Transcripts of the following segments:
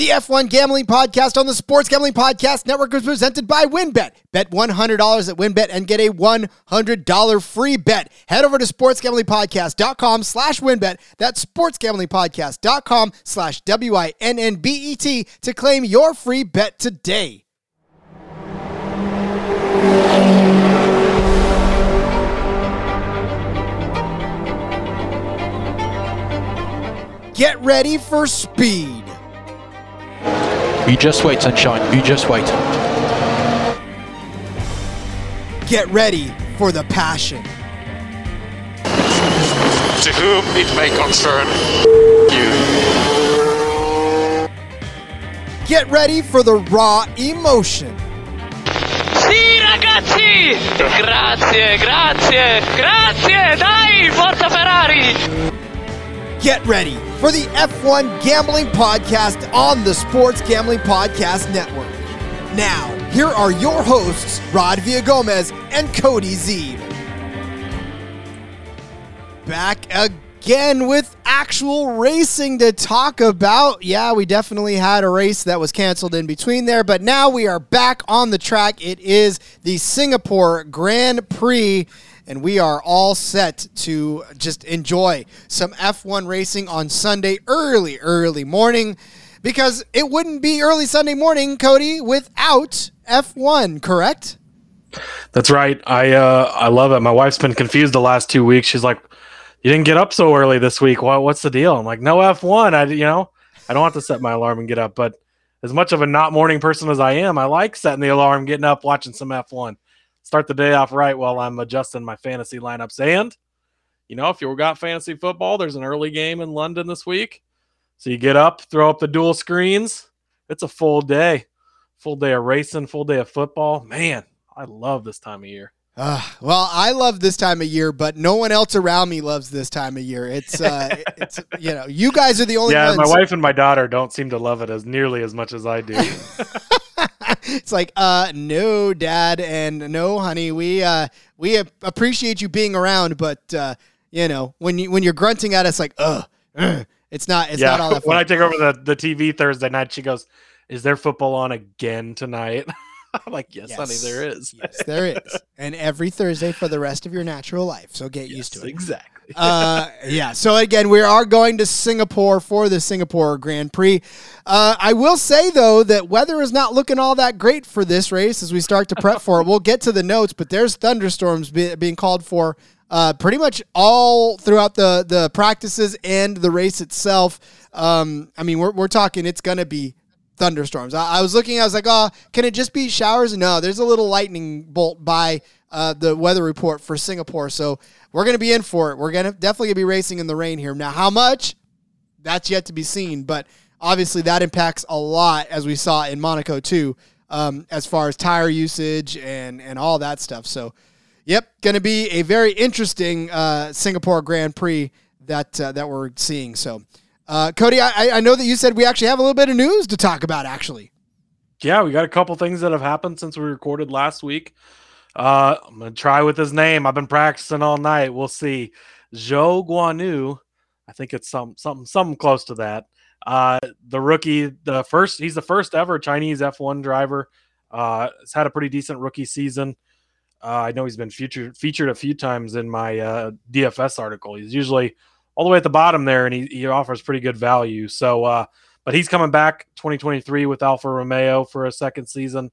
The F1 Gambling Podcast on the Sports Gambling Podcast Network is presented by WinBet. Bet $100 at WinBet and get a $100 free bet. Head over to sportsgamblingpodcast.com/WinBet. That's sportsgamblingpodcast.com/WINNBET to claim your free bet today. Get ready for speed. You just wait, sunshine. You just wait. Get ready for the passion. To whom it may concern, you. Get ready for the raw emotion. Sì, ragazzi! Grazie, grazie, grazie! Dai, forza Ferrari! Get ready for the F1 Gambling Podcast on the Sports Gambling Podcast Network. Now, here are your hosts, Rod Villagomez and Cody Zeeb. Back again with actual racing to talk about. Yeah, we definitely had a race that was canceled in between there, but now we are back on the track. It is the Singapore Grand Prix. And we are all set to just enjoy some F1 racing on Sunday early morning, because it wouldn't be early Sunday morning, Cody, without F1, correct? That's right. I love it. My wife's been confused the last 2 weeks. She's like, you didn't get up so early this week. What's the deal? I'm like, no F1. I don't have to set my alarm and get up. But as much of a not morning person as I am, I like setting the alarm, getting up, watching some F1. Start the day off right while I'm adjusting my fantasy lineups. And, if you've got fantasy football, there's an early game in London this week. So you get up, throw up the dual screens. It's a full day. Full day of racing, full day of football. Man, I love this time of year. I love this time of year, but no one else around me loves this time of year. It's you guys are the only ones. Yeah, my wife and my daughter don't seem to love it as nearly as much as I do. It's like, no, Dad, and no, honey, we appreciate you being around, but when you're grunting at us, like, it's not all that fun. When I take over the TV Thursday night, she goes, "Is there football on again tonight?" I'm like, yes, honey, there is. Yes, there is, and every Thursday for the rest of your natural life. So get used to it. Exactly. So again, we are going to Singapore for the Singapore Grand Prix. I will say, though, that weather is not looking all that great for this race as we start to prep for it. We'll get to the notes, but there's thunderstorms being called for pretty much all throughout the practices and the race itself. We're talking it's going to be thunderstorms. I was looking, I was like, oh, can it just be showers? No, there's a little lightning bolt by the weather report for Singapore, so we're going to be in for it. We're going to definitely be racing in the rain here. Now, how much? That's yet to be seen, but obviously that impacts a lot, as we saw in Monaco too, as far as tire usage and all that stuff. So, going to be a very interesting Singapore Grand Prix that we're seeing. So, Cody, I know that you said we actually have a little bit of news to talk about, actually. Yeah, we got a couple things that have happened since we recorded last week. I'm going to try with his name. I've been practicing all night. We'll see. Zhou Guanyu, I think it's something close to that. The rookie, he's the first ever Chinese F1 driver. Has had a pretty decent rookie season. I know he's been featured a few times in my DFS article. He's usually all the way at the bottom there, and he offers pretty good value. So, but he's coming back 2023 with Alfa Romeo for a second season.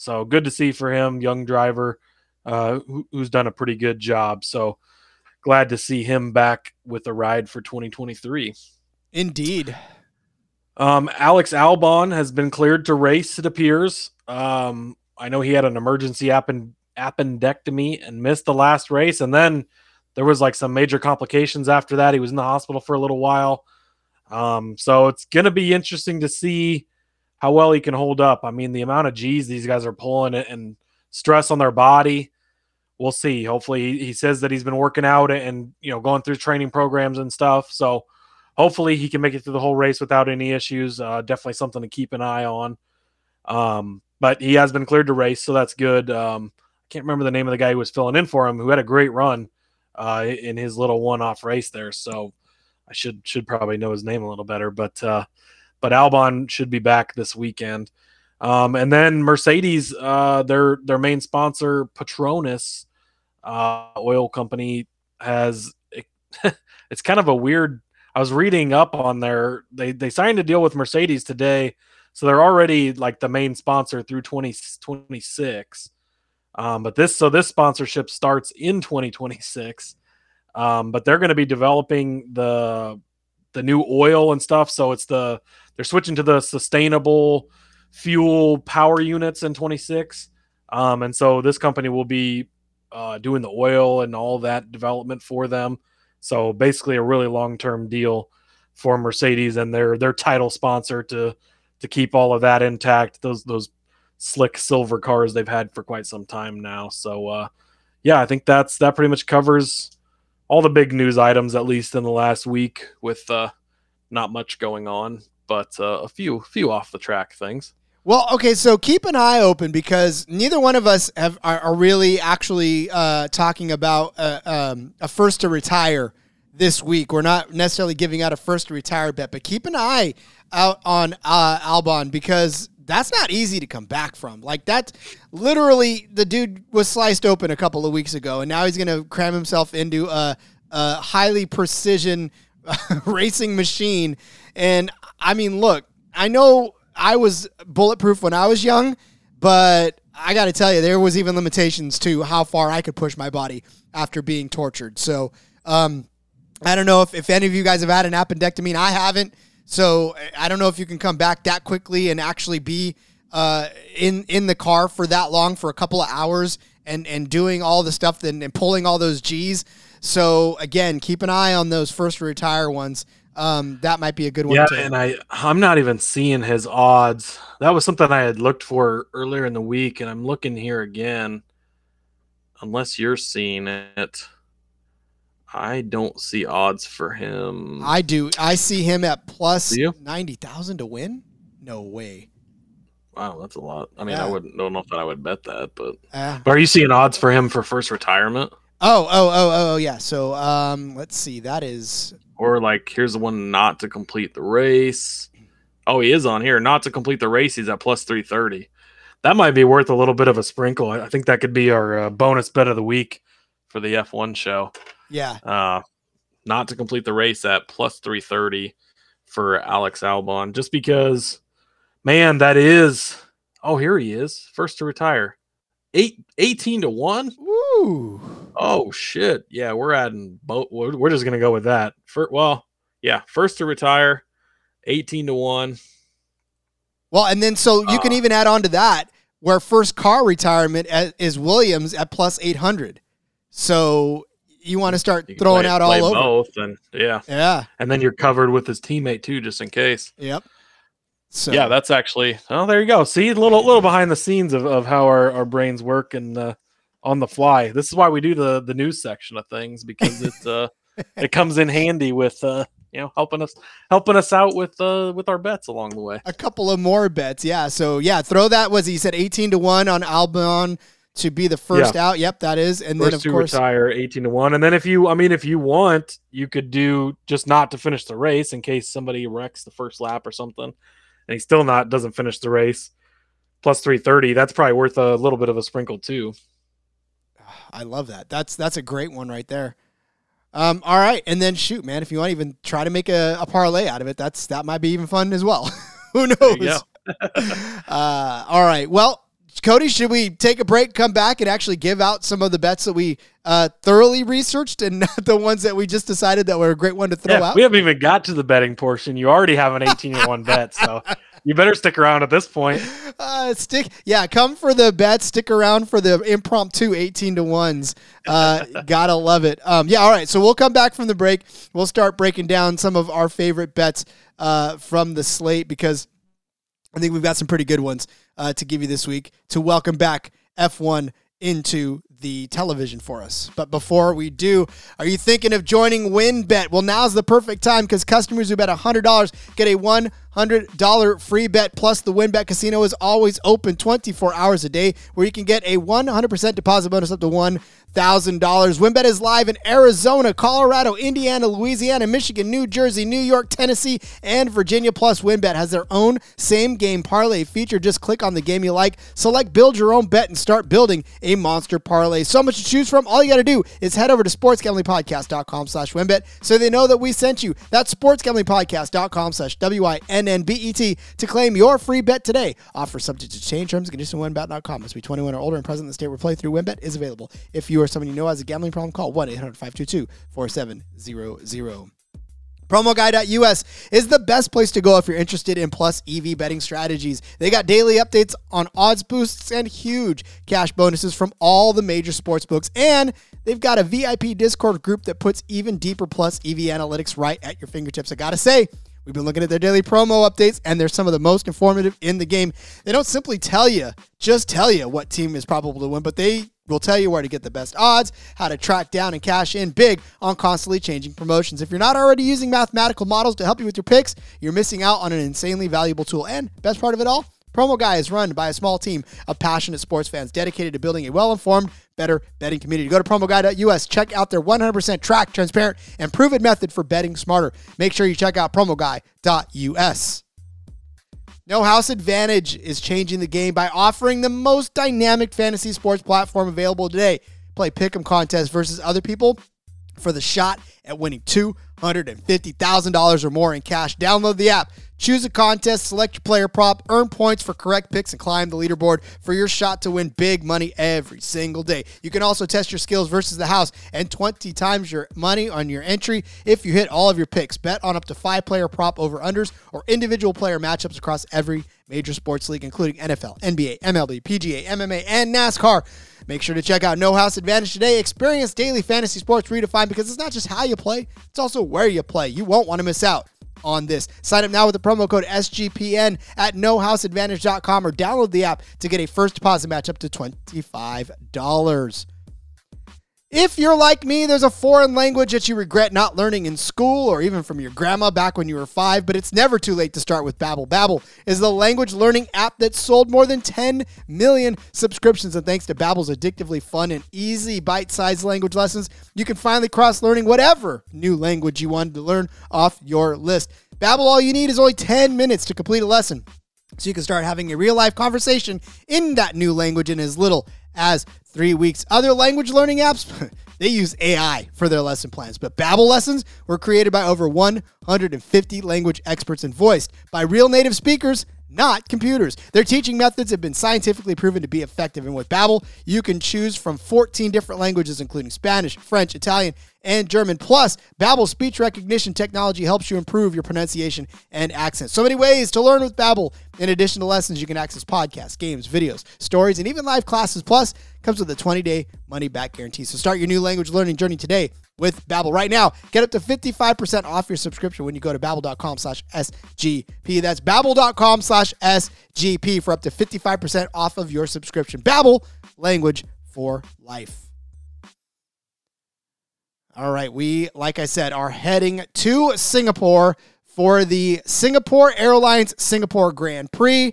So good to see for him, young driver who's done a pretty good job. So glad to see him back with a ride for 2023. Indeed. Alex Albon has been cleared to race, it appears. I know he had an emergency appendectomy and missed the last race. And then there was some major complications after that. He was in the hospital for a little while. So it's going to be interesting to see how well he can hold up. I mean, the amount of G's these guys are pulling and stress on their body. We'll see. Hopefully he says that he's been working out and, going through training programs and stuff. So hopefully he can make it through the whole race without any issues. Definitely something to keep an eye on. But he has been cleared to race, so that's good. I can't remember the name of the guy who was filling in for him, who had a great run in his little one-off race there. So I should probably know his name a little better, but but Albon should be back this weekend. And then Mercedes, their main sponsor, Petronas oil company, has it's kind of a weird. I was reading up on their they signed a deal with Mercedes today, so they're already like the main sponsor through 2026. But this sponsorship starts in 2026. But they're going to be developing the new oil and stuff. So it's they're switching to the sustainable fuel power units in 26. And so this company will be doing the oil and all that development for them. So basically a really long-term deal for Mercedes and their title sponsor to keep all of that intact. Those slick silver cars they've had for quite some time now. So yeah, I think that pretty much covers all the big news items, at least in the last week, with not much going on, but a few off the track things. Well, okay, so keep an eye open because neither one of us are really actually talking about a first to retire this week. We're not necessarily giving out a first to retire bet, but keep an eye out on Albon because that's not easy to come back from. Like that, literally, the dude was sliced open a couple of weeks ago, and now he's going to cram himself into a highly precision racing machine. And I mean, look, I know I was bulletproof when I was young, but I got to tell you, there was even limitations to how far I could push my body after being tortured. So I don't know if any of you guys have had an appendectomy, and I haven't. So I don't know if you can come back that quickly and actually be in the car for that long, for a couple of hours and doing all the stuff and pulling all those G's. So, again, keep an eye on those first retire ones. That might be a good one. Yeah, too. And I'm not even seeing his odds. That was something I had looked for earlier in the week, and I'm looking here again. Unless you're seeing it. I don't see odds for him. I do. I see him at plus 90,000 to win. No way. Wow, that's a lot. I mean, I don't know if I would bet that, but are you seeing odds for him for first retirement? Oh, yeah. So, let's see. That is, or like, here's the one not to complete the race. Oh, he is on here. Not to complete the race. He's at plus 330. That might be worth a little bit of a sprinkle. I think that could be our bonus bet of the week for the F1 show. Yeah. Not to complete the race at plus 330 for Alex Albon, just because, man, that is. Oh, here he is. First to retire. 18 to 1. Woo. Oh shit. Yeah. We're adding both. We're just going to go with that first to retire 18 to 1. Well, and then, so you can even add on to that where first car retirement is Williams at plus 800. So you want to start throwing out all over both, and yeah. And then you're covered with his teammate too, just in case. Yep. So yeah, that's actually, there you go. See, a little behind the scenes of how our brains work and on the fly. This is why we do the news section of things, because it it comes in handy with helping us out with our bets along the way. A couple of more bets, yeah. So yeah, throw that was, he said 18 to 1 on Albon to be the first out. Yep, that is. And first then, of to course, retire 18 to 1. And then if you want, you could do just not to finish the race in case somebody wrecks the first lap or something, and he still doesn't finish the race. Plus 330. That's probably worth a little bit of a sprinkle too. I love that. That's a great one right there. All right, and then shoot, man, if you want to even try to make a parlay out of it, that might be even fun as well. Who knows? There you go. All right. Well, Cody, should we take a break, come back, and actually give out some of the bets that we thoroughly researched and not the ones that we just decided that were a great one to throw out? We haven't even got to the betting portion. You already have an 18-1 bet, so you better stick around at this point. Come for the bets. Stick around for the impromptu 18-1s. Gotta love it. All right, so we'll come back from the break. We'll start breaking down some of our favorite bets from the slate, because I think we've got some pretty good ones to give you this week to welcome back F1 into the television for us. But before we do, are you thinking of joining WinBet? Well, now's the perfect time because customers who bet $100 get a $100 free bet. Plus, the WinBet Casino is always open 24 hours a day where you can get a 100% deposit bonus up to $1,000. WinBet is live in Arizona, Colorado, Indiana, Louisiana, Michigan, New Jersey, New York, Tennessee, and Virginia. Plus, WinBet has their own same-game parlay feature. Just click on the game you like, select build your own bet, and start building a monster parlay. So much to choose from. All you got to do is head over to sportsgamblingpodcast.com/WinBet so they know that we sent you. That's sportsgamblingpodcast.com/WINNBET to claim your free bet today. Offer subject to change, terms and conditions at winbet.com. Must be 21 or older and present in the state where play through WinBet is available. If you or someone you know has a gambling problem, call 1-800-522-4700. PromoGuy.us is the best place to go if you're interested in plus EV betting strategies. They got daily updates on odds boosts and huge cash bonuses from all the major sports books. And they've got a VIP Discord group that puts even deeper plus EV analytics right at your fingertips. I got to say, we've been looking at their daily promo updates, and they're some of the most informative in the game. They don't simply just tell you what team is probable to win, but they will tell you where to get the best odds, how to track down and cash in big on constantly changing promotions. If you're not already using mathematical models to help you with your picks, you're missing out on an insanely valuable tool. And best part of it all, PromoGuy is run by a small team of passionate sports fans dedicated to building a well-informed, better betting community. Go to PromoGuy.us, check out their 100% tracked, transparent, and proven method for betting smarter. Make sure you check out PromoGuy.us. No House Advantage is changing the game by offering the most dynamic fantasy sports platform available today. Play pick'em contests versus other people for the shot at winning $250,000 or more in cash. Download the app, choose a contest, select your player prop, earn points for correct picks, and climb the leaderboard for your shot to win big money every single day. You can also test your skills versus the house and 20 times your money on your entry if you hit all of your picks. Bet on up to 5-player prop over-unders or individual player matchups across every major sports league, including NFL, NBA, MLB, PGA, MMA, and NASCAR. Make sure to check out No House Advantage today. Experience daily fantasy sports redefined because it's not just how you play, it's also where you play. You won't want to miss out on this. Sign up now with the promo code SGPN at nohouseadvantage.com or download the app to get a first deposit match up to $25. If you're like me, there's a foreign language that you regret not learning in school or even from your grandma back when you were 5, but it's never too late to start with Babbel. Babbel is the language learning app that sold more than 10 million subscriptions, and thanks to Babbel's addictively fun and easy bite-sized language lessons, you can finally cross-learning whatever new language you wanted to learn off your list. Babbel, all you need is only 10 minutes to complete a lesson, so you can start having a real-life conversation in that new language in as little as 3 weeks. Other language learning apps, they use AI for their lesson plans, but Babbel lessons were created by over 150 language experts and voiced by real native speakers, not computers. Their teaching methods have been scientifically proven to be effective, and with Babbel, you can choose from 14 different languages, including Spanish, French, Italian, and German. Plus, Babbel's speech recognition technology helps you improve your pronunciation and accent. So many ways to learn with Babbel. In addition to lessons, you can access podcasts, games, videos, stories, and even live classes. Plus, comes with a 20-day money-back guarantee. So start your new language learning journey today with Babbel. Right now, get up to 55% off your subscription when you go to babbel.com/SGP. That's babbel.com/SGP for up to 55% off of your subscription. Babbel, language for life. All right, we, like I said, are heading to Singapore for the Singapore Airlines Singapore Grand Prix.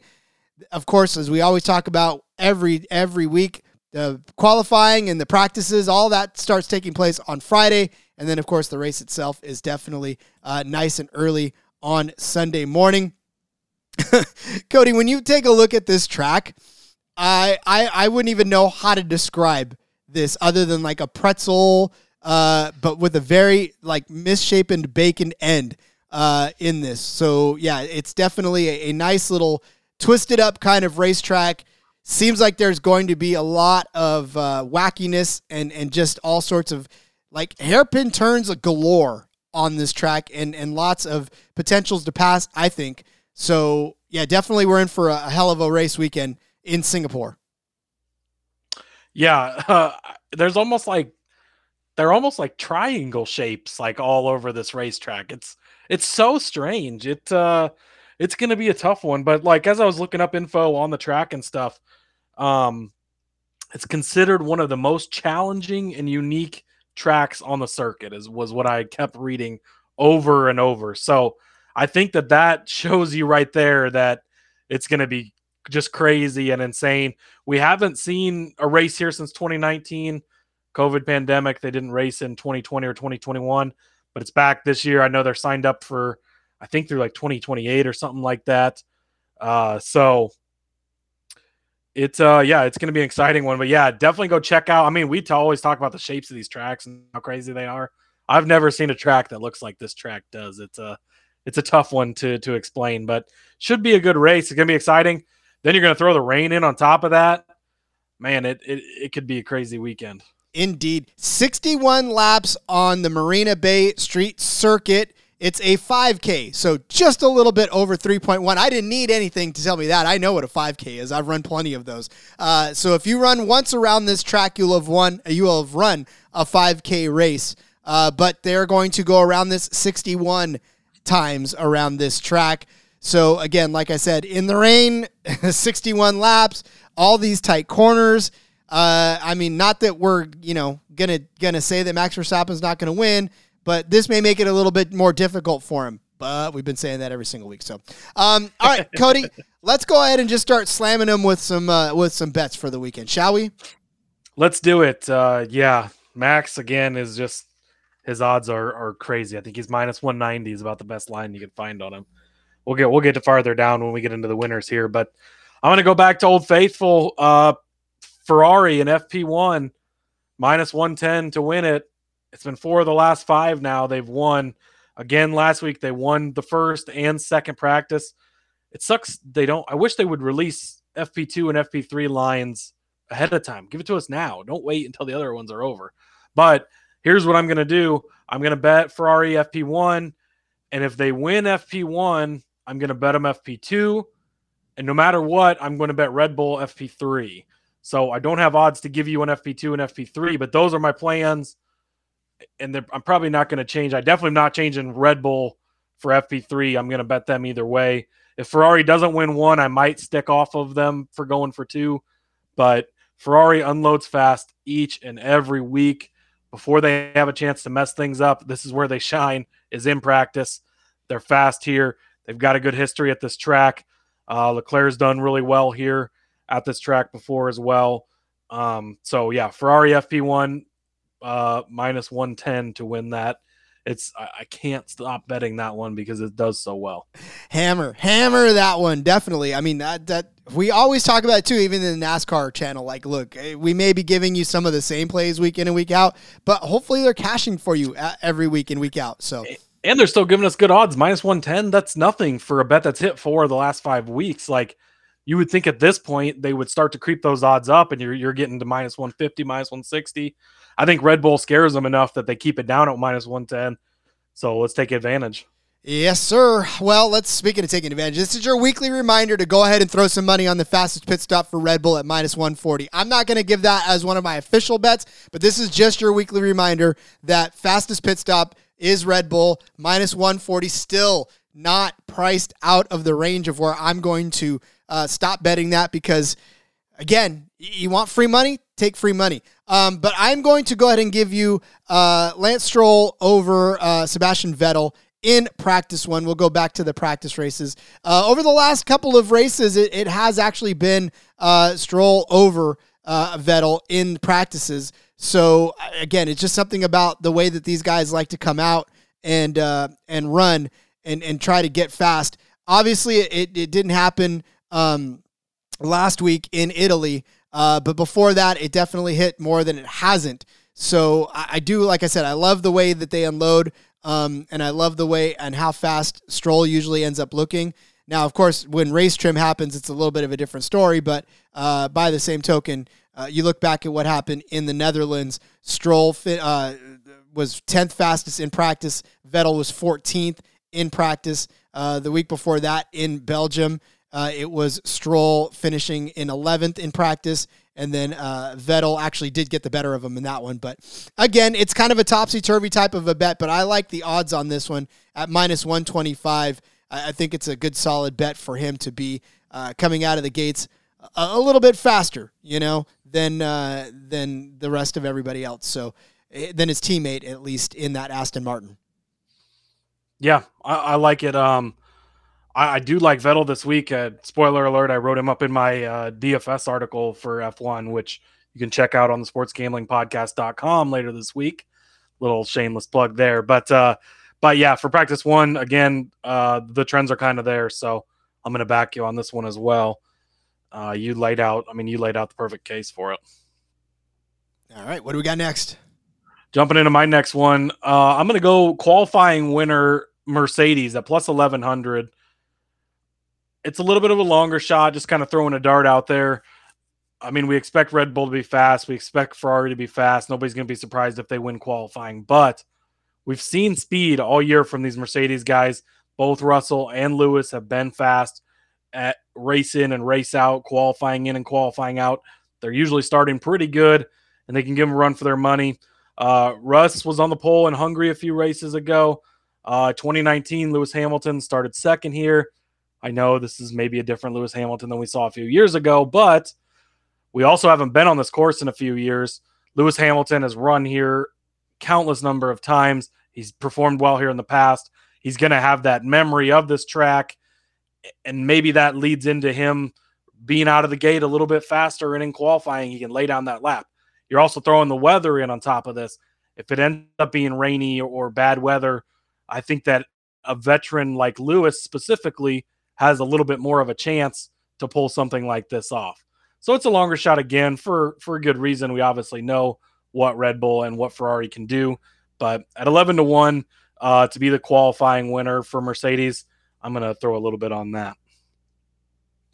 Of course, as we always talk about every week, the qualifying and the practices, all that starts taking place on Friday. And then, of course, the race itself is definitely nice and early on Sunday morning. Cody, when you take a look at this track, I wouldn't even know how to describe this other than like a pretzel, but with a very like misshapen bacon end in this. So yeah, it's definitely a nice little twisted up kind of racetrack. Seems like there's going to be a lot of wackiness and just all sorts of like hairpin turns galore on this track and lots of potentials to pass, I think. So yeah, definitely we're in for a hell of a race weekend in Singapore. Yeah, there's almost like, they're almost like triangle shapes, like all over this racetrack. It's so strange. It's going to be a tough one, but like, as I was looking up info on the track and stuff, It's considered one of the most challenging and unique tracks on the circuit, was what I kept reading over and over. So I think that that shows you right there that it's going to be just crazy and insane. We haven't seen a race here since 2019, COVID pandemic. They didn't race in 2020 or 2021, but it's back this year. I know they're signed up for, I think through like 2028 or something like that. So it's, yeah, it's going to be an exciting one, but yeah, definitely go check out. I mean, we always talk about the shapes of these tracks and how crazy they are. I've never seen a track that looks like this track does. It's a tough one to explain, but should be a good race. It's going to be exciting. Then you're going to throw the rain in on top of that. Man, it could be a crazy weekend. Indeed. 61 laps on the Marina Bay Street Circuit. It's a 5K, so just a little bit over 3.1. I didn't need anything to tell me that. I know what a 5K is. I've run plenty of those. So if you run once around this track, you will have run a 5K race. But they're going to go around this 61 times around this track. So again, like I said, in the rain, 61 laps, all these tight corners. I mean, not that we're, gonna say that Max Verstappen's not gonna win, but this may make it a little bit more difficult for him. But we've been saying that every single week. So, all right, Cody, let's go ahead and just start slamming them with some bets for the weekend, shall we? Let's do it. Yeah, Max again is just, his odds are crazy. I think he's minus 190 is about the best line you can find on him. We'll get to farther down when we get into the winners here, but I'm going to go back to Old Faithful. Ferrari and FP1 minus 110 to win it. It's been 4 of the last 5 now. They've won again last week. They won the first and second practice. It sucks. I wish they would release FP2 and FP3 lines ahead of time. Give it to us now. Don't wait until the other ones are over. But here's what I'm going to do. I'm going to bet Ferrari FP1. And if they win FP1, I'm going to bet them FP2. And no matter what, I'm going to bet Red Bull FP3. So I don't have odds to give you an FP2 and FP3, but those are my plans. And I'm probably not going to change. I definitely am not changing Red Bull for FP3. I'm going to bet them either way. If Ferrari doesn't win one, I might stick off of them for going for 2. But Ferrari unloads fast each and every week. Before they have a chance to mess things up, this is where they shine, is in practice. They're fast here. They've got a good history at this track. Leclerc's done really well here at this track before as well. So, yeah, Ferrari FP1 minus 110 to win that. I can't stop betting that one because it does so well. Hammer that one, definitely. I mean, that we always talk about it too, even in the NASCAR channel. Like, look, we may be giving you some of the same plays week in and week out, but hopefully they're cashing for you every week in, week out. So, and they're still giving us good odds, minus 110. That's nothing for a bet that's hit 4 of the last 5 weeks. Like, you would think at this point they would start to creep those odds up, and you're getting to minus 150, minus 160. I think Red Bull scares them enough that they keep it down at minus 110. So let's take advantage. Yes, sir. Well, speaking of taking advantage, this is your weekly reminder to go ahead and throw some money on the fastest pit stop for Red Bull at minus 140. I'm not going to give that as one of my official bets, but this is just your weekly reminder that fastest pit stop is Red Bull, minus 140, still not priced out of the range of where I'm going to stop betting that because, again, you want free money? Take free money. But I'm going to go ahead and give you Lance Stroll over Sebastian Vettel in practice one. We'll go back to the practice races. Over the last couple of races, it has actually been Stroll over Vettel in practices. So, again, it's just something about the way that these guys like to come out and run and try to get fast. Obviously, it didn't happen last week in Italy. But before that, it definitely hit more than it hasn't. So I do, like I said, I love the way that they unload, and I love the way and how fast Stroll usually ends up looking. Now, of course, when race trim happens, it's a little bit of a different story. But by the same token, you look back at what happened in the Netherlands. Stroll was 10th fastest in practice. Vettel was 14th in practice. The week before that in Belgium, it was Stroll finishing in 11th in practice, and then Vettel actually did get the better of him in that one. But again, it's kind of a topsy-turvy type of a bet, but I like the odds on this one at minus 125. I think it's a good solid bet for him to be coming out of the gates a little bit faster, than the rest of everybody else. So than his teammate, at least in that Aston Martin. Yeah, I like it. I do like Vettel this week. Spoiler alert, I wrote him up in my DFS article for F1, which you can check out on the sportsgamblingpodcast.com later this week. Little shameless plug there. But yeah, for practice one, again, the trends are kind of there. So I'm going to back you on this one as well. You laid out the perfect case for it. All right, what do we got next? Jumping into my next one. I'm going to go qualifying winner Mercedes at plus 1,100. It's a little bit of a longer shot, just kind of throwing a dart out there. I mean, we expect Red Bull to be fast. We expect Ferrari to be fast. Nobody's going to be surprised if they win qualifying. But we've seen speed all year from these Mercedes guys. Both Russell and Lewis have been fast at race in and race out, qualifying in and qualifying out. They're usually starting pretty good, and they can give them a run for their money. Russ was on the pole in Hungary a few races ago. 2019, Lewis Hamilton started second here. I know this is maybe a different Lewis Hamilton than we saw a few years ago, but we also haven't been on this course in a few years. Lewis Hamilton has run here countless number of times. He's performed well here in the past. He's going to have that memory of this track, and maybe that leads into him being out of the gate a little bit faster, and in qualifying, he can lay down that lap. You're also throwing the weather in on top of this. If it ends up being rainy or bad weather, I think that a veteran like Lewis specifically has a little bit more of a chance to pull something like this off. So it's a longer shot again for good reason. We obviously know what Red Bull and what Ferrari can do, but at 11-1 to be the qualifying winner for Mercedes, I'm going to throw a little bit on that.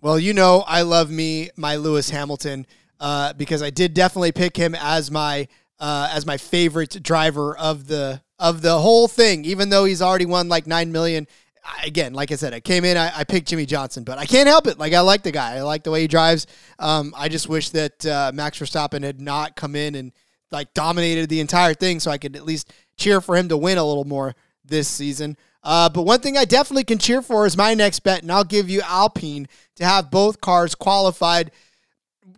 Well, you know, I love me my Lewis Hamilton because I did definitely pick him as my favorite driver of the whole thing, even though he's already won like 9 million. Again, like I said, I came in, I picked Jimmy Johnson, but I can't help it. Like, I like the guy. I like the way he drives. I just wish that Max Verstappen had not come in and like dominated the entire thing so I could at least cheer for him to win a little more this season. But one thing I definitely can cheer for is my next bet, and I'll give you Alpine to have both cars qualified.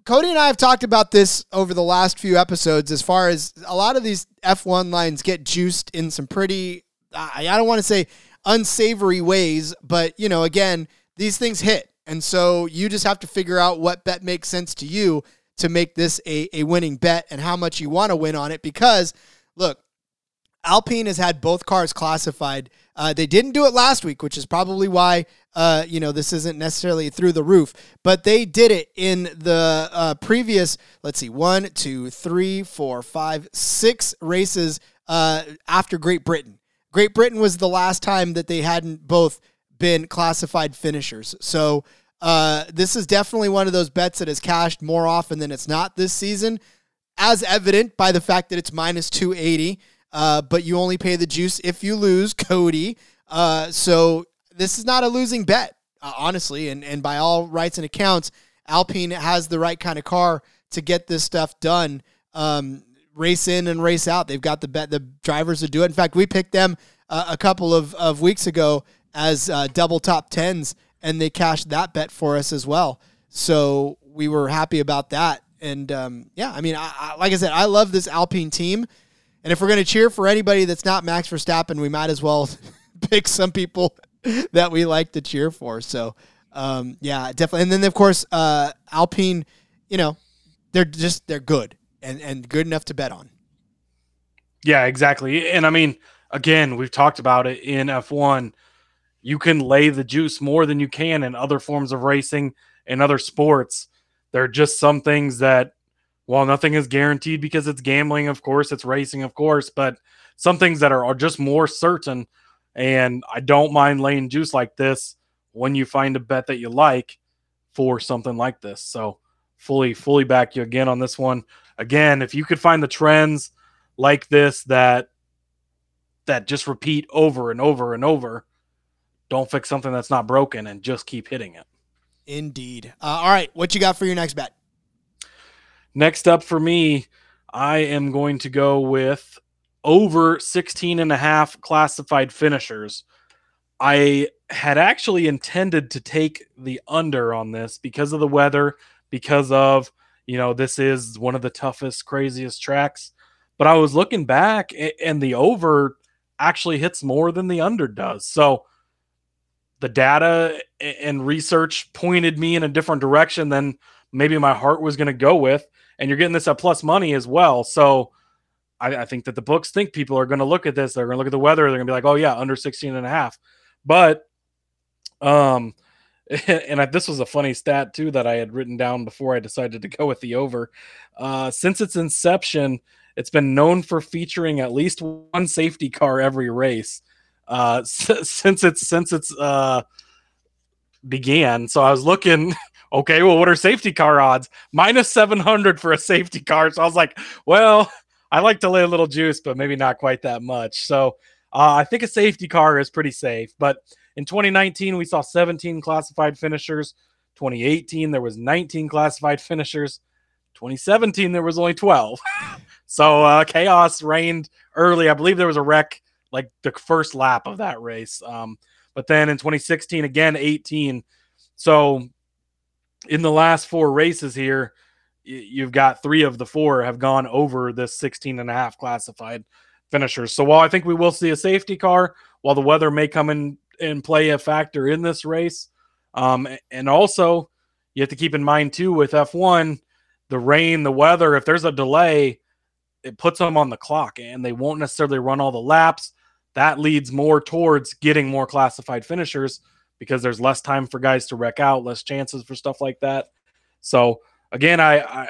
Cody and I have talked about this over the last few episodes as far as a lot of these F1 lines get juiced in some pretty, I don't want to say unsavory ways, but you know, again, these things hit. And so you just have to figure out what bet makes sense to you to make this a winning bet and how much you want to win on it. Because look, Alpine has had both cars classified. They didn't do it last week, which is probably why, this isn't necessarily through the roof, but they did it in the previous, 6 races after Great Britain. Great Britain was the last time that they hadn't both been classified finishers. So this is definitely one of those bets that has cashed more often than it's not this season, as evident by the fact that it's minus 280, but you only pay the juice if you lose, Cody. So this is not a losing bet, honestly, and by all rights and accounts, Alpine has the right kind of car to get this stuff done. Race in and race out. They've got the drivers to do it. In fact, we picked them a couple of weeks ago as double top tens, and they cashed that bet for us as well. So we were happy about that. And I like I said, I love this Alpine team. And if we're going to cheer for anybody that's not Max Verstappen, we might as well pick some people that we like to cheer for. So definitely. And then of course, Alpine, you know, they're good. And good enough to bet on. Yeah, exactly. And I mean, again, we've talked about it in F1. You can lay the juice more than you can in other forms of racing and other sports. There are just some things that, well, nothing is guaranteed because it's gambling, of course, it's racing, of course, but some things that are just more certain. And I don't mind laying juice like this when you find a bet that you like for something like this. So fully back you again on this one. Again, if you could find the trends like this that just repeat over and over and over, don't fix something that's not broken and just keep hitting it. Indeed. All right, what you got for your next bet? Next up for me, I am going to go with over 16.5 classified finishers. I had actually intended to take the under on this because of the weather, because of you know, this is one of the toughest, craziest tracks. But I was looking back, and the over actually hits more than the under does. So the data and research pointed me in a different direction than maybe my heart was going to go with. And you're getting this at plus money as well. So I think that the books think people are going to look at this. They're going to look at the weather. They're going to be like, oh, yeah, under 16.5. But this was a funny stat, too, that I had written down before I decided to go with the over. Since its inception, it's been known for featuring at least one safety car every race since it's began. So I was looking, okay, well, what are safety car odds? Minus 700 for a safety car. So I was like, well, I like to lay a little juice, but maybe not quite that much. So I think a safety car is pretty safe. But in 2019, we saw 17 classified finishers. 2018, there was 19 classified finishers. 2017, there was only 12. So chaos reigned early. I believe there was a wreck like the first lap of that race. But then in 2016, again, 18. So in the last four races here, you've got three of the four have gone over this 16.5 classified finishers. So while I think we will see a safety car, while the weather may come in and play a factor in this race, and also you have to keep in mind too with F1, the rain, the weather, if there's a delay, it puts them on the clock and they won't necessarily run all the laps. That leads more towards getting more classified finishers because there's less time for guys to wreck out, less chances for stuff like that. So again, I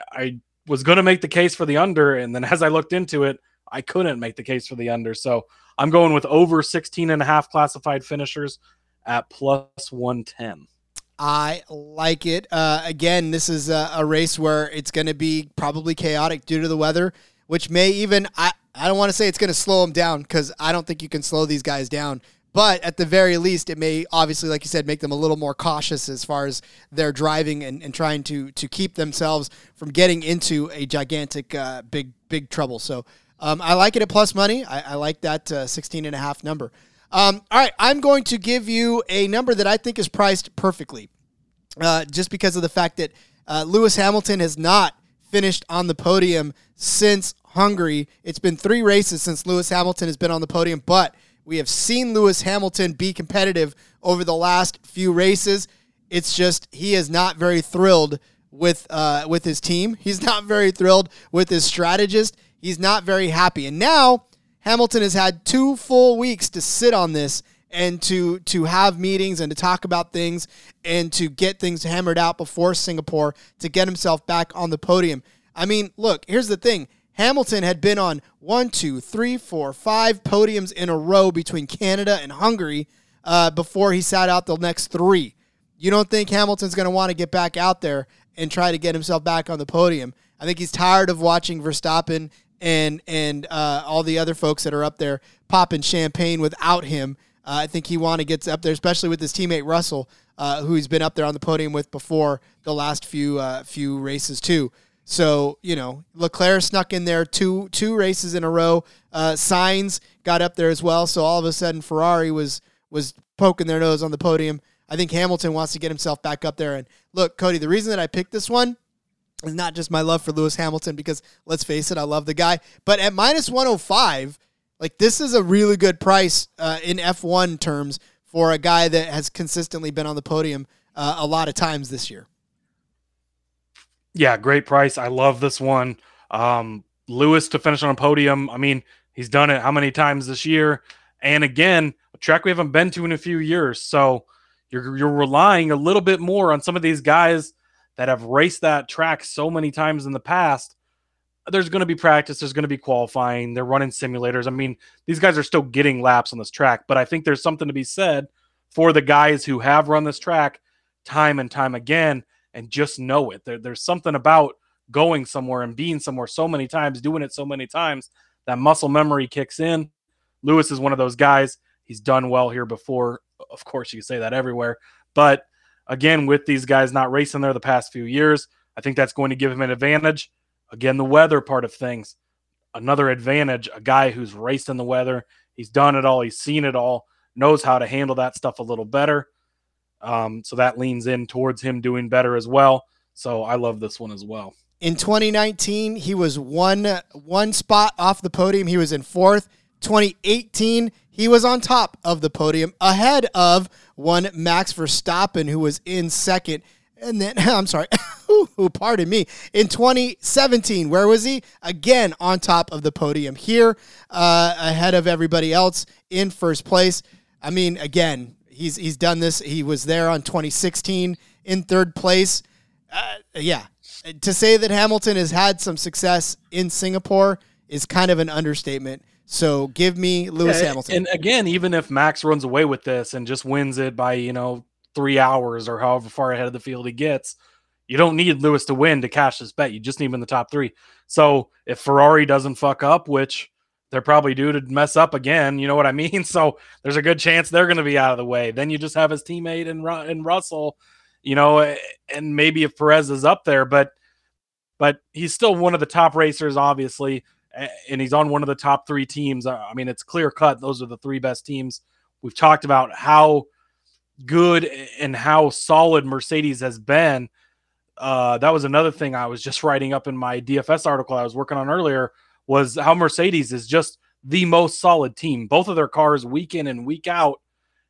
was going to make the case for the under, and then as I looked into it, I couldn't make the case for the under. So I'm going with over 16.5 classified finishers at plus 110. I like it. Again, this is a race where it's going to be probably chaotic due to the weather, which may even, I don't want to say it's going to slow them down because I don't think you can slow these guys down. But at the very least, it may obviously, like you said, make them a little more cautious as far as their driving and trying to keep themselves from getting into a gigantic, big trouble. So I like it at plus money. I like that 16.5 number. All right, I'm going to give you a number that I think is priced perfectly just because of the fact that Lewis Hamilton has not finished on the podium since Hungary. It's been three races since Lewis Hamilton has been on the podium, but we have seen Lewis Hamilton be competitive over the last few races. It's just he is not very thrilled with his team. He's not very thrilled with his strategist. He's not very happy. And now Hamilton has had 2 full weeks to sit on this and to have meetings and to talk about things and to get things hammered out before Singapore to get himself back on the podium. I mean, look, here's the thing. Hamilton had been on 5 podiums in a row between Canada and Hungary before he sat out the next 3. You don't think Hamilton's going to want to get back out there and try to get himself back on the podium. I think he's tired of watching Verstappen and all the other folks that are up there popping champagne without him. I think he wants to get up there, especially with his teammate Russell, who he's been up there on the podium with before the last few races too. So, you know, Leclerc snuck in there two races in a row. Sainz got up there as well. So all of a sudden Ferrari was poking their nose on the podium. I think Hamilton wants to get himself back up there. And look, Cody, the reason that I picked this one is not just my love for Lewis Hamilton, because let's face it, I love the guy. But at minus 105, like, this is a really good price in F1 terms for a guy that has consistently been on the podium a lot of times this year. Yeah, great price. I love this one. Lewis to finish on a podium. I mean, he's done it how many times this year? And again, a track we haven't been to in a few years. So you're relying a little bit more on some of these guys that have raced that track so many times in the past. There's going to be practice. There's going to be qualifying. They're running simulators. I mean, these guys are still getting laps on this track. But I think there's something to be said for the guys who have run this track time and time again and just know it. There's something about going somewhere and being somewhere so many times, doing it so many times, that muscle memory kicks in. Lewis is one of those guys. He's done well here before. Of course, you can say that everywhere. But again, with these guys not racing there the past few years, I think that's going to give him an advantage. Again, the weather part of things, another advantage, a guy who's raced in the weather. He's done it all. He's seen it all, knows how to handle that stuff a little better. So that leans in towards him doing better as well. So I love this one as well. In 2019, he was one spot off the podium. He was in fourth. 2018, he was on top of the podium ahead of one Max Verstappen, who was in second. And then, I'm sorry, pardon me. In 2017, where was he? Again, on top of the podium here, ahead of everybody else in first place. I mean, again, he's done this. He was there on 2016 in third place. Yeah. To say that Hamilton has had some success in Singapore is kind of an understatement. So give me Lewis Hamilton. And again, even if Max runs away with this and just wins it by, 3 hours or however far ahead of the field he gets, you don't need Lewis to win to cash this bet. You just need him in the top three. So if Ferrari doesn't fuck up, which they're probably due to mess up again, you know what I mean? So there's a good chance they're going to be out of the way. Then you just have his teammate and Russell, and maybe if Perez is up there, but he's still one of the top racers, obviously, and he's on one of the top three teams. I mean, it's clear cut. Those are the three best teams. We've talked about how good and how solid Mercedes has been. That was another thing I was just writing up in my DFS article I was working on earlier, was how Mercedes is just the most solid team. Both of their cars week in and week out.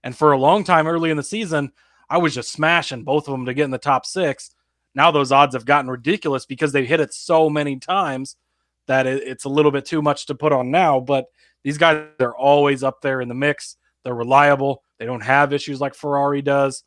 And for a long time early in the season, I was just smashing both of them to get in the top six. Now those odds have gotten ridiculous because they've hit it so many times that it's a little bit too much to put on now. But these guys are always up there in the mix. They're reliable. They don't have issues like Ferrari does.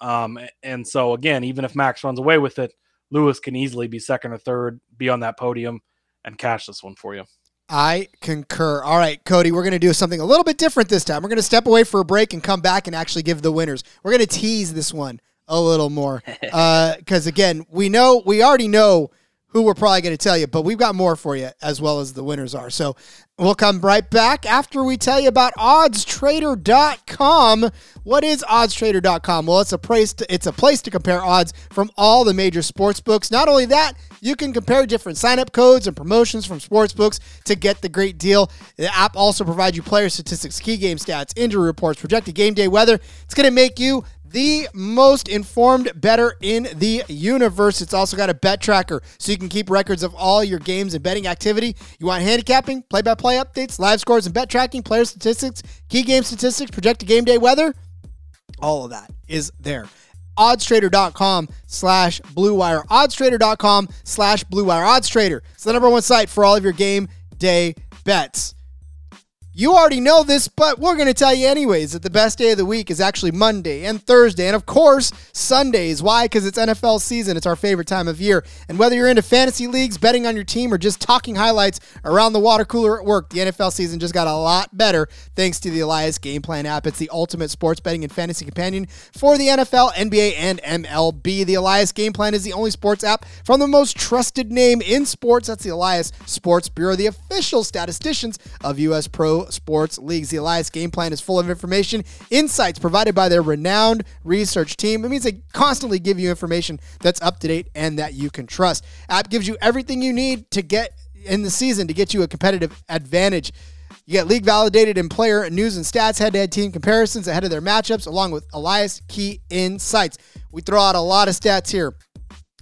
And so, again, even if Max runs away with it, Lewis can easily be second or third, be on that podium, and cash this one for you. I concur. All right, Cody, we're going to do something a little bit different this time. We're going to step away for a break and come back and actually give the winners. We're going to tease this one a little more because, again, we already know who we're probably going to tell you, but we've got more for you as well as the winners are. So we'll come right back after we tell you about OddsTrader.com. What is OddsTrader.com? Well, it's a place to compare odds from all the major sports books. Not only that, you can compare different sign-up codes and promotions from sports books to get the great deal. The app also provides you player statistics, key game stats, injury reports, projected game day weather. It's going to make you the most informed bettor in the universe. It's also got a bet tracker, so you can keep records of all your games and betting activity. You want handicapping, play-by-play updates, live scores and bet tracking, player statistics, key game statistics, projected game day weather. All of that is there. OddsTrader.com/BlueWire. OddsTrader.com/BlueWire. OddsTrader. It's the number one site for all of your game day bets. You already know this, but we're going to tell you anyways that the best day of the week is actually Monday and Thursday and, of course, Sundays. Why? Because it's NFL season. It's our favorite time of year. And whether you're into fantasy leagues, betting on your team, or just talking highlights around the water cooler at work, the NFL season just got a lot better thanks to the Elias Game Plan app. It's the ultimate sports betting and fantasy companion for the NFL, NBA, and MLB. The Elias Game Plan is the only sports app from the most trusted name in sports. That's the Elias Sports Bureau, the official statisticians of U.S. Pro Sports Leagues. The Elias Game Plan is full of information, insights provided by their renowned research team. It means they constantly give you information that's up to date and that you can trust. App gives you everything you need to get in the season to get you a competitive advantage. You get league validated and player news and stats, head-to-head team comparisons ahead of their matchups, along with Elias key insights. We throw out a lot of stats here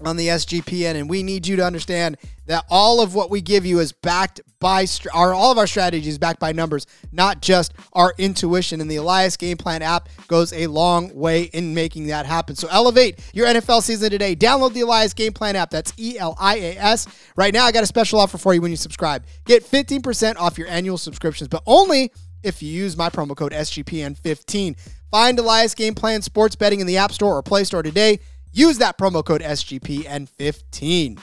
on the SGPN, and we need you to understand that all of what we give you is backed by all of our strategies backed by numbers, not just our intuition. And the Elias Game Plan app goes a long way in making that happen. So elevate your NFL season today. Download the Elias Game Plan app. That's ELIAS. Right now, I got a special offer for you when you subscribe. Get 15% off your annual subscriptions, but only if you use my promo code SGPN15. Find Elias Game Plan sports betting in the App Store or Play Store today. Use that promo code SGPN15.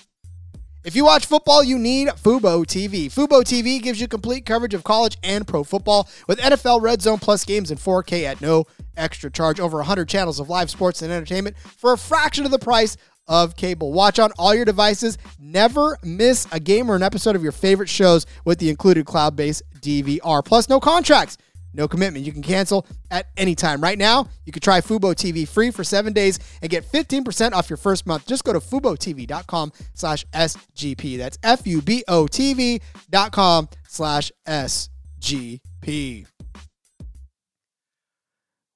If you watch football, you need FuboTV. FuboTV gives you complete coverage of college and pro football with NFL Red Zone Plus games in 4K at no extra charge. Over 100 channels of live sports and entertainment for a fraction of the price of cable. Watch on all your devices. Never miss a game or an episode of your favorite shows with the included cloud-based DVR. Plus, no contracts. No commitment. You can cancel at any time. Right now, you can try FuboTV free for 7 days and get 15% off your first month. Just go to FuboTV.com/SGP. That's FUBOTV.com/SGP.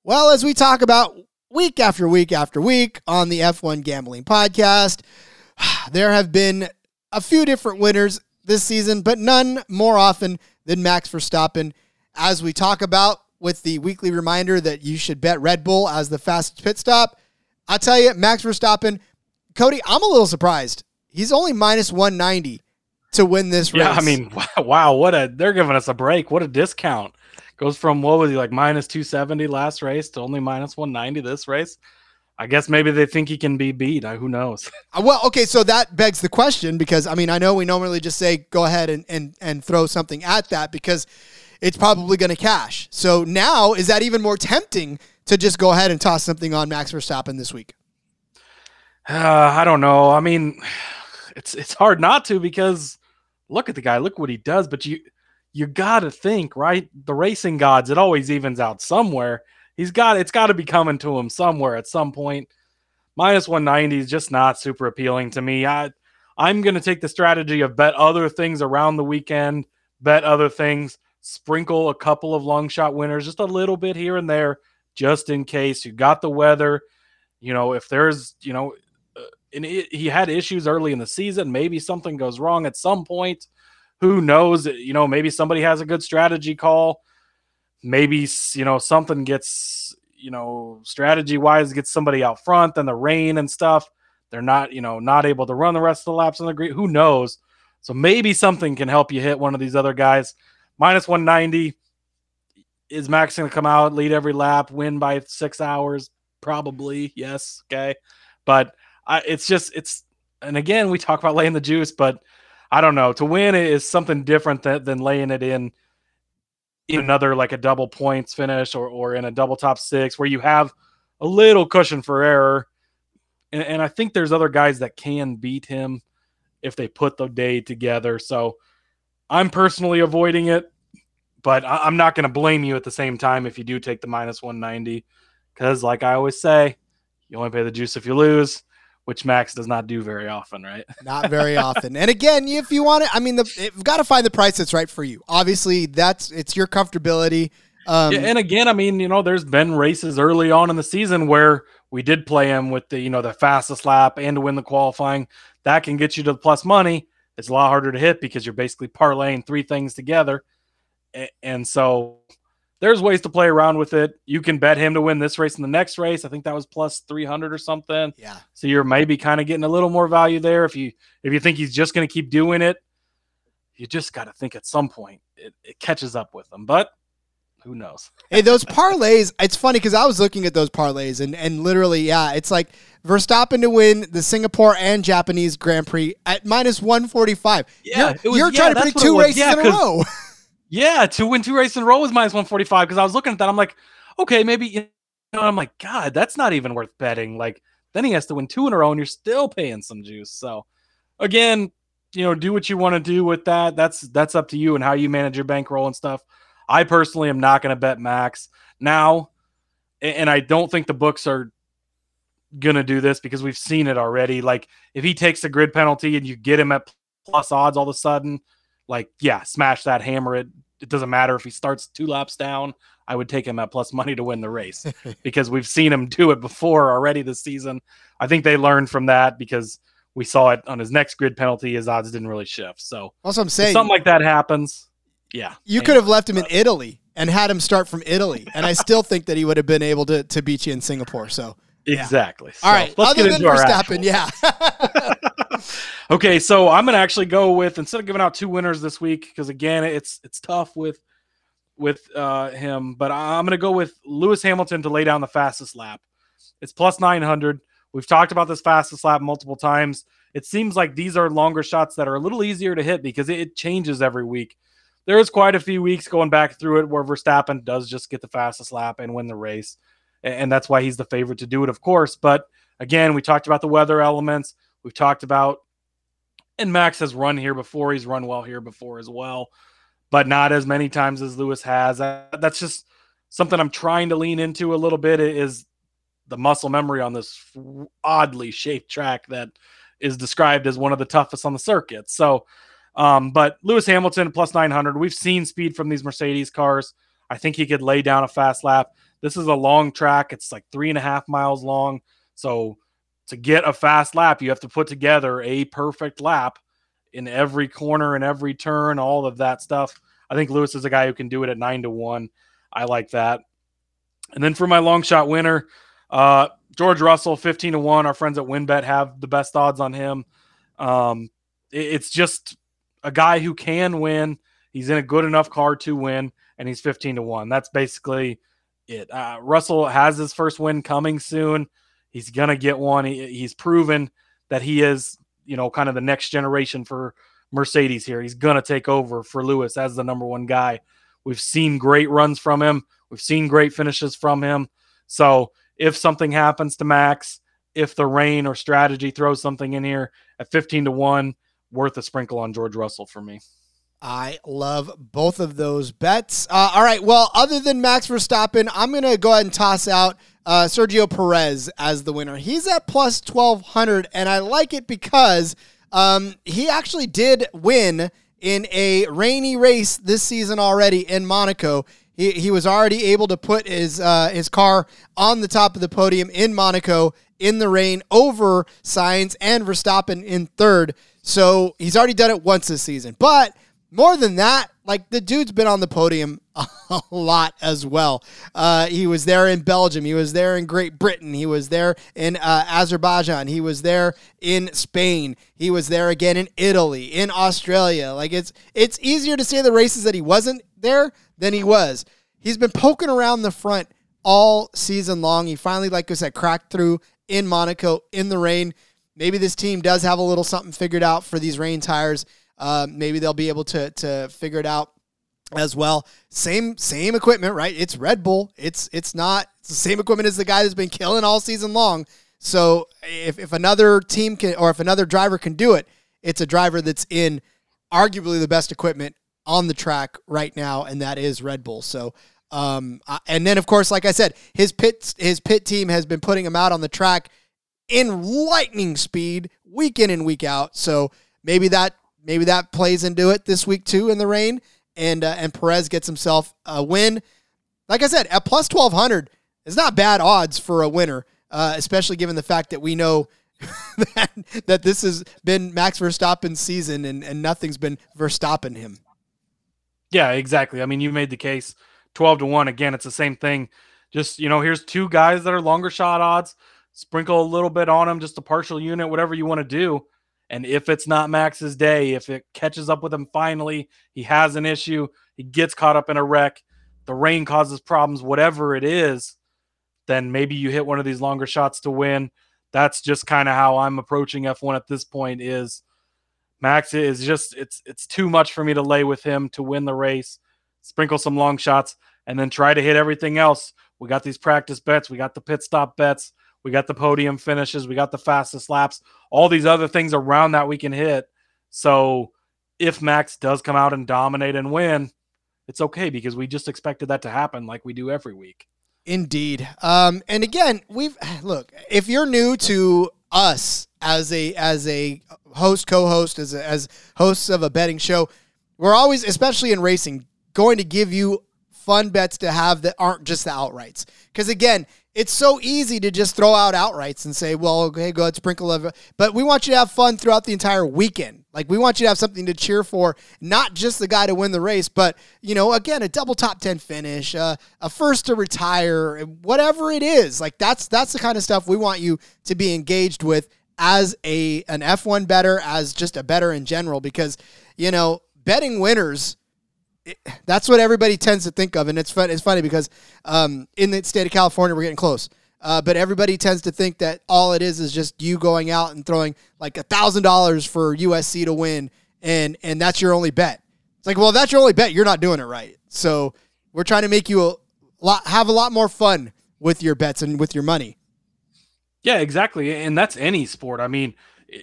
Well, as we talk about week after week after week on the F1 Gambling Podcast, there have been a few different winners this season, but none more often than Max Verstappen. As we talk about with the weekly reminder that you should bet Red Bull as the fastest pit stop, I'll tell you, Max Verstappen, Cody, I'm a little surprised. He's only minus 190 to win this race. Yeah, I mean, wow, they're giving us a break. What a discount. Goes from, what was he, like minus 270 last race to only minus 190 this race? I guess maybe they think he can be beat. Who knows? Well, okay, so that begs the question because, I mean, I know we normally just say go ahead and throw something at that because it's probably going to cash. So now is that even more tempting to just go ahead and toss something on Max Verstappen this week? I don't know. I mean, it's hard not to because look at the guy. Look what he does. But you got to think, right? The racing gods, it always evens out somewhere. It's got to be coming to him somewhere at some point. Minus 190 is just not super appealing to me. I'm going to take the strategy of bet other things around the weekend, bet other things, sprinkle a couple of long shot winners, just a little bit here and there, just in case. You got the weather. You know, if there's, you know, and he had issues early in the season. Maybe something goes wrong at some point. Who knows? You know, maybe somebody has a good strategy call. Maybe, you know, something gets, you know, strategy-wise gets somebody out front, then the rain and stuff. They're not, you know, not able to run the rest of the laps on the grid. Who knows? So maybe something can help you hit one of these other guys. Minus 190. Is Max going to come out, lead every lap, win by 6 hours? Probably, yes, okay. But and again, we talk about laying the juice, but I don't know. To win is something different than laying it in another, like a double points finish or in a double top six where you have a little cushion for error. And I think there's other guys that can beat him if they put the day together. So I'm personally avoiding it, but I'm not going to blame you at the same time if you do take the minus 190 because, like I always say, you only pay the juice if you lose, which Max does not do very often, right? Not very often. And again, if you want it, I mean, you've got to find the price that's right for you. Obviously, it's your comfortability. Yeah, and again, I mean, you know, there's been races early on in the season where we did play him with the, you know, the fastest lap and to win the qualifying. That can get you to the plus money. It's a lot harder to hit because you're basically parlaying three things together. And so there's ways to play around with it. You can bet him to win this race and the next race. I think that was plus 300 or something. Yeah. So you're maybe kind of getting a little more value there. If you think he's just going to keep doing it, you just got to think at some point it catches up with him. But who knows? Hey, those parlays, it's funny because I was looking at those parlays and literally, yeah, it's like Verstappen to win the Singapore and Japanese Grand Prix at minus 145. Yeah, you're trying to predict two races in a row. Yeah, to win two races in a row was minus 145 because I was looking at that. I'm like, okay, maybe, you know, I'm like, God, that's not even worth betting. Like, then he has to win two in a row and you're still paying some juice. So, again, you know, do what you want to do with that. That's up to you and how you manage your bankroll and stuff. I personally am not going to bet Max now, and I don't think the books are going to do this because we've seen it already. Like, if he takes a grid penalty and you get him at plus odds all of a sudden, like, yeah, smash that, hammer it. It doesn't matter if he starts two laps down. I would take him at plus money to win the race because we've seen him do it before already this season. I think they learned from that because we saw it on his next grid penalty. His odds didn't really shift. So also I'm saying something like that happens. Yeah. You could have left him in Italy and had him start from Italy. And I still think that he would have been able to beat you in Singapore. So yeah. Exactly. All right. Let's get into our Verstappen, yeah. Okay, so I'm gonna actually go with, instead of giving out two winners this week, because again, it's tough with him, but I'm gonna go with Lewis Hamilton to lay down the fastest lap. It's plus 900. We've talked about this fastest lap multiple times. It seems like these are longer shots that are a little easier to hit because it changes every week. There is quite a few weeks going back through it where Verstappen does just get the fastest lap and win the race. And that's why he's the favorite to do it, of course. But again, we talked about the weather elements. We've talked about, and Max has run here before. He's run well here before as well, but not as many times as Lewis has. That's just something I'm trying to lean into a little bit is the muscle memory on this oddly shaped track that is described as one of the toughest on the circuit. So, but Lewis Hamilton plus 900, we've seen speed from these Mercedes cars. I think he could lay down a fast lap. This is a long track. It's like 3.5 miles long. So to get a fast lap, you have to put together a perfect lap in every corner and every turn, all of that stuff. I think Lewis is a guy who can do it at 9-1. I like that. And then for my long shot winner, George Russell, 15-1. Our friends at WinBet have the best odds on him. It's just a guy who can win. He's in a good enough car to win, and he's 15-1. That's basically it. Russell has his first win coming soon. He's going to get one. He's proven that he is, you know, kind of the next generation for Mercedes here. He's going to take over for Lewis as the number one guy. We've seen great runs from him. We've seen great finishes from him. So if something happens to Max, if the rain or strategy throws something in here at 15-1, worth a sprinkle on George Russell for me. I love both of those bets. All right. Well, other than Max Verstappen, I'm going to go ahead and toss out Sergio Perez as the winner. He's at plus 1,200, and I like it because he actually did win in a rainy race this season already in Monaco. He was already able to put his car on the top of the podium in Monaco in the rain over Sainz and Verstappen in third. So he's already done it once this season. But more than that, like, the dude's been on the podium a lot as well. He was there in Belgium. He was there in Great Britain. He was there in Azerbaijan. He was there in Spain. He was there again in Italy, in Australia. Like, it's easier to say the races that he wasn't there than he was. He's been poking around the front all season long. He finally, like I said, cracked through in Monaco in the rain. Maybe this team does have a little something figured out for these rain tires. Maybe they'll be able to figure it out as well. Same equipment, right? It's Red Bull. It's the same equipment as the guy that's been killing all season long. So if another team can, or if another driver can do it, it's a driver that's in arguably the best equipment on the track right now, and that is Red Bull. So, and then of course, like I said, his pit team has been putting him out on the track in lightning speed week in and week out. So maybe that plays into it this week too in the rain, and Perez gets himself a win. Like I said, at plus 1,200, it's not bad odds for a winner, especially given the fact that we know that this has been Max Verstappen's season and nothing's been Verstappen him. Yeah, exactly. I mean, you made the case 12-1. Again, it's the same thing. Just, you know, here's two guys that are longer shot odds. Sprinkle a little bit on them, just a partial unit, whatever you want to do. And if it's not Max's day, if it catches up with him finally, he has an issue, he gets caught up in a wreck, the rain causes problems, whatever it is, then maybe you hit one of these longer shots to win. That's just kind of how I'm approaching F1 at this point is Max is just, it's too much for me to lay with him to win the race. Sprinkle some long shots and then try to hit everything else. We got these practice bets. We got the pit stop bets. We got the podium finishes. We got the fastest laps. All these other things around that we can hit. So if Max does come out and dominate and win, it's okay because we just expected that to happen like we do every week. Indeed. And again, look, if you're new to us as a host, co-host, as hosts of a betting show, we're always, especially in racing, going to give you fun bets to have that aren't just the outrights. Because again, it's so easy to just throw out outrights and say, well, okay, go ahead, sprinkle of it. But we want you to have fun throughout the entire weekend. Like, we want you to have something to cheer for, not just the guy to win the race, but, you know, again, a double top 10 finish, a first to retire, whatever it is. Like, that's the kind of stuff we want you to be engaged with as an F1 bettor, as just a bettor in general, because, you know, betting winners, that's what everybody tends to think of, and it's fun. It's funny because in the state of California, we're getting close. But everybody tends to think that all it is just you going out and throwing like $1,000 for USC to win, and that's your only bet. It's like, well, if that's your only bet, you're not doing it right. So we're trying to make you have a lot more fun with your bets and with your money. Yeah, exactly, and that's any sport. I mean,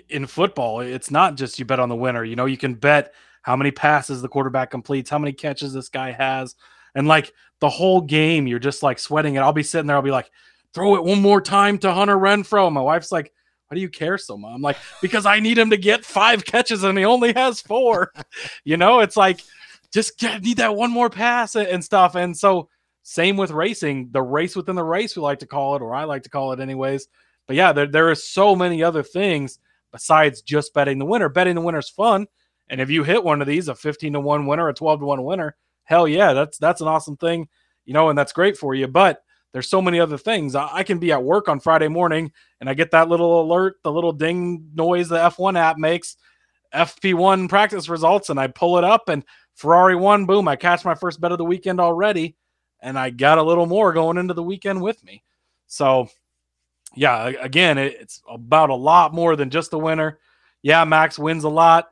in football, it's not just you bet on the winner. You know, you can bet how many passes the quarterback completes, how many catches this guy has. And like the whole game, you're just like sweating it. I'll be sitting there. I'll be like, throw it one more time to Hunter Renfrow. My wife's like, why do you care so much? I'm like, because I need him to get 5 catches and he only has 4. You know, it's like, need that one more pass and stuff. And so same with racing, the race within the race, we like to call it, or I like to call it anyways. But yeah, there are so many other things besides just betting the winner. Betting the winner's fun. And if you hit one of these, a 15-1 winner, a 12-1 winner, hell yeah, that's an awesome thing, you know, and that's great for you. But there's so many other things. I can be at work on Friday morning and I get that little alert, the little ding noise the F1 app makes, FP1 practice results, and I pull it up and Ferrari won, boom, I catch my first bet of the weekend already, and I got a little more going into the weekend with me. So, yeah, again, it's about a lot more than just the winner. Yeah, Max wins a lot.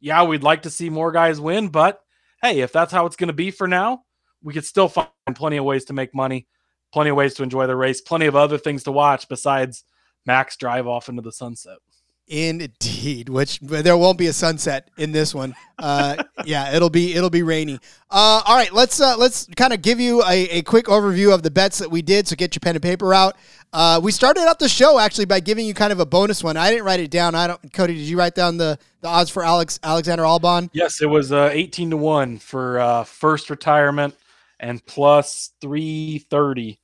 Yeah, we'd like to see more guys win, but hey, if that's how it's going to be for now, we could still find plenty of ways to make money, plenty of ways to enjoy the race, plenty of other things to watch besides Max drive off into the sunset. Indeed, which there won't be a sunset in this one. Yeah, it'll be rainy. All right, let's kind of give you a quick overview of the bets that we did. So get your pen and paper out. We started out the show actually by giving you kind of a bonus one. I didn't write it down. Cody, did you write down the odds for Alexander Albon? Yes, it was 18-1 for first retirement and plus 330.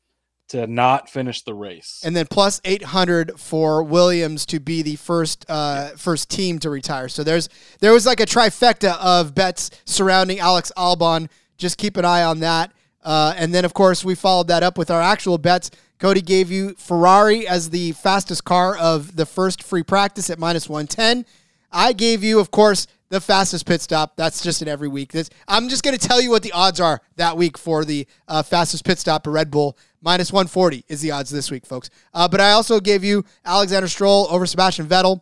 To not finish the race. And then plus 800 for Williams to be the first team to retire. So there was like a trifecta of bets surrounding Alex Albon. Just keep an eye on that. And then, of course, we followed that up with our actual bets. Cody gave you Ferrari as the fastest car of the first free practice at minus 110. I gave you, of course, the fastest pit stop. That's just in every week. I'm just going to tell you what the odds are that week for the fastest pit stop at Red Bull. Minus 140 is the odds this week, folks. But I also gave you Alexander Stroll over Sebastian Vettel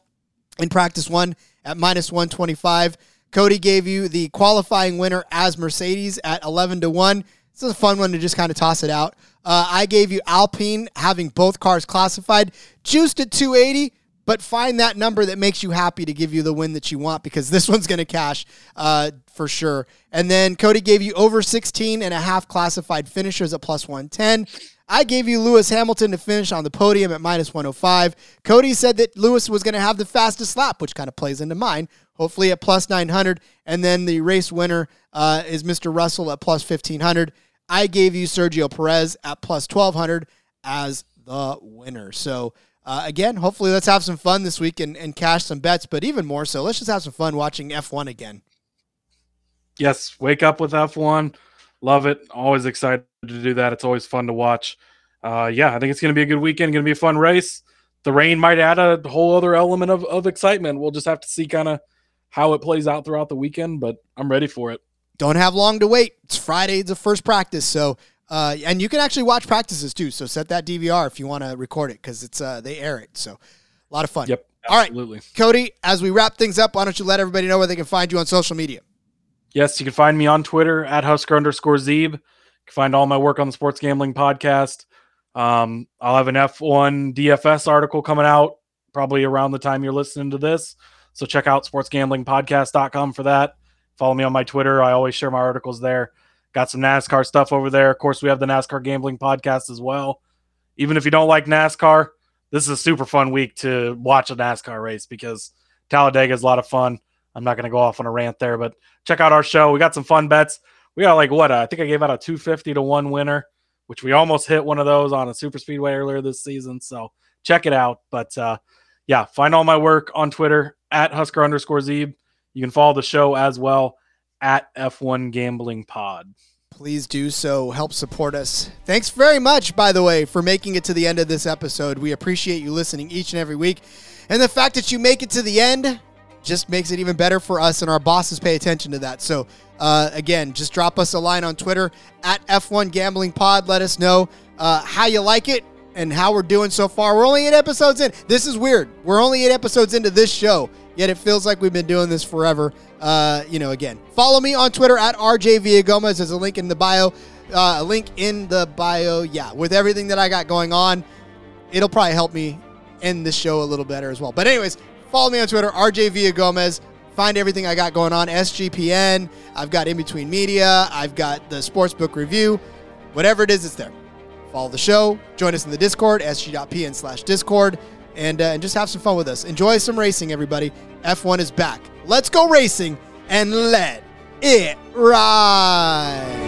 in practice one at minus 125. Cody gave you the qualifying winner as Mercedes at 11-1. This is a fun one to just kind of toss it out. I gave you Alpine having both cars classified, juiced at 280. But find that number that makes you happy to give you the win that you want, because this one's going to cash for sure. And then Cody gave you over 16.5 classified finishers at plus 110. I gave you Lewis Hamilton to finish on the podium at minus 105. Cody said that Lewis was going to have the fastest lap, which kind of plays into mine, hopefully at plus 900. And then the race winner is Mr. Russell at plus 1,500. I gave you Sergio Perez at plus 1,200 as the winner. So, again, hopefully let's have some fun this week and cash some bets, but even more so, let's just have some fun watching F1 again. Yes, wake up with F1. Love it. Always excited to do that. It's always fun to watch. Yeah, I think it's going to be a good weekend, going to be a fun race. The rain might add a whole other element of excitement. We'll just have to see kind of how it plays out throughout the weekend, but I'm ready for it. Don't have long to wait. It's Friday, it's the first practice, so... and you can actually watch practices too. So set that DVR if you want to record it, because it's they air it. So a lot of fun. Yep. Absolutely. All right, Cody, as we wrap things up, why don't you let everybody know where they can find you on social media? Yes, you can find me on Twitter at Husker_Zeeb. You can find all my work on the Sports Gambling Podcast. I'll have an F1 DFS article coming out probably around the time you're listening to this. So check out sportsgamblingpodcast.com for that. Follow me on my Twitter. I always share my articles there. Got some NASCAR stuff over there. Of course, we have the NASCAR Gambling Podcast as well. Even if you don't like NASCAR, this is a super fun week to watch a NASCAR race, because Talladega is a lot of fun. I'm not going to go off on a rant there, but check out our show. We got some fun bets. We got I think I gave out a 250-1 winner, which we almost hit one of those on a super speedway earlier this season. So check it out. But yeah, find all my work on Twitter at Husker_Zeeb. You can follow the show as well at F1 Gambling Pod. Please do so. Help support us. Thanks very much, by the way, for making it to the end of this episode. We appreciate you listening each and every week. And the fact that you make it to the end just makes it even better for us, and our bosses pay attention to that. So, again, just drop us a line on Twitter at F1 Gambling Pod. Let us know how you like it and how we're doing so far. We're only 8 episodes in. This is weird. We're only 8 episodes into this show, yet it feels like we've been doing this forever. Again, follow me on Twitter at RJ Villagomez. There's a link in the bio. Yeah, with everything that I got going on, it'll probably help me end the show a little better as well. But anyways, follow me on Twitter, RJ Villagomez. Find everything I got going on, SGPN. I've got In Between Media. I've got the Sportsbook Review. Whatever it is, it's there. Follow the show. Join us in the Discord, sg.pn/Discord, and just have some fun with us. Enjoy some racing, everybody. F1 is back. Let's go racing and let it ride.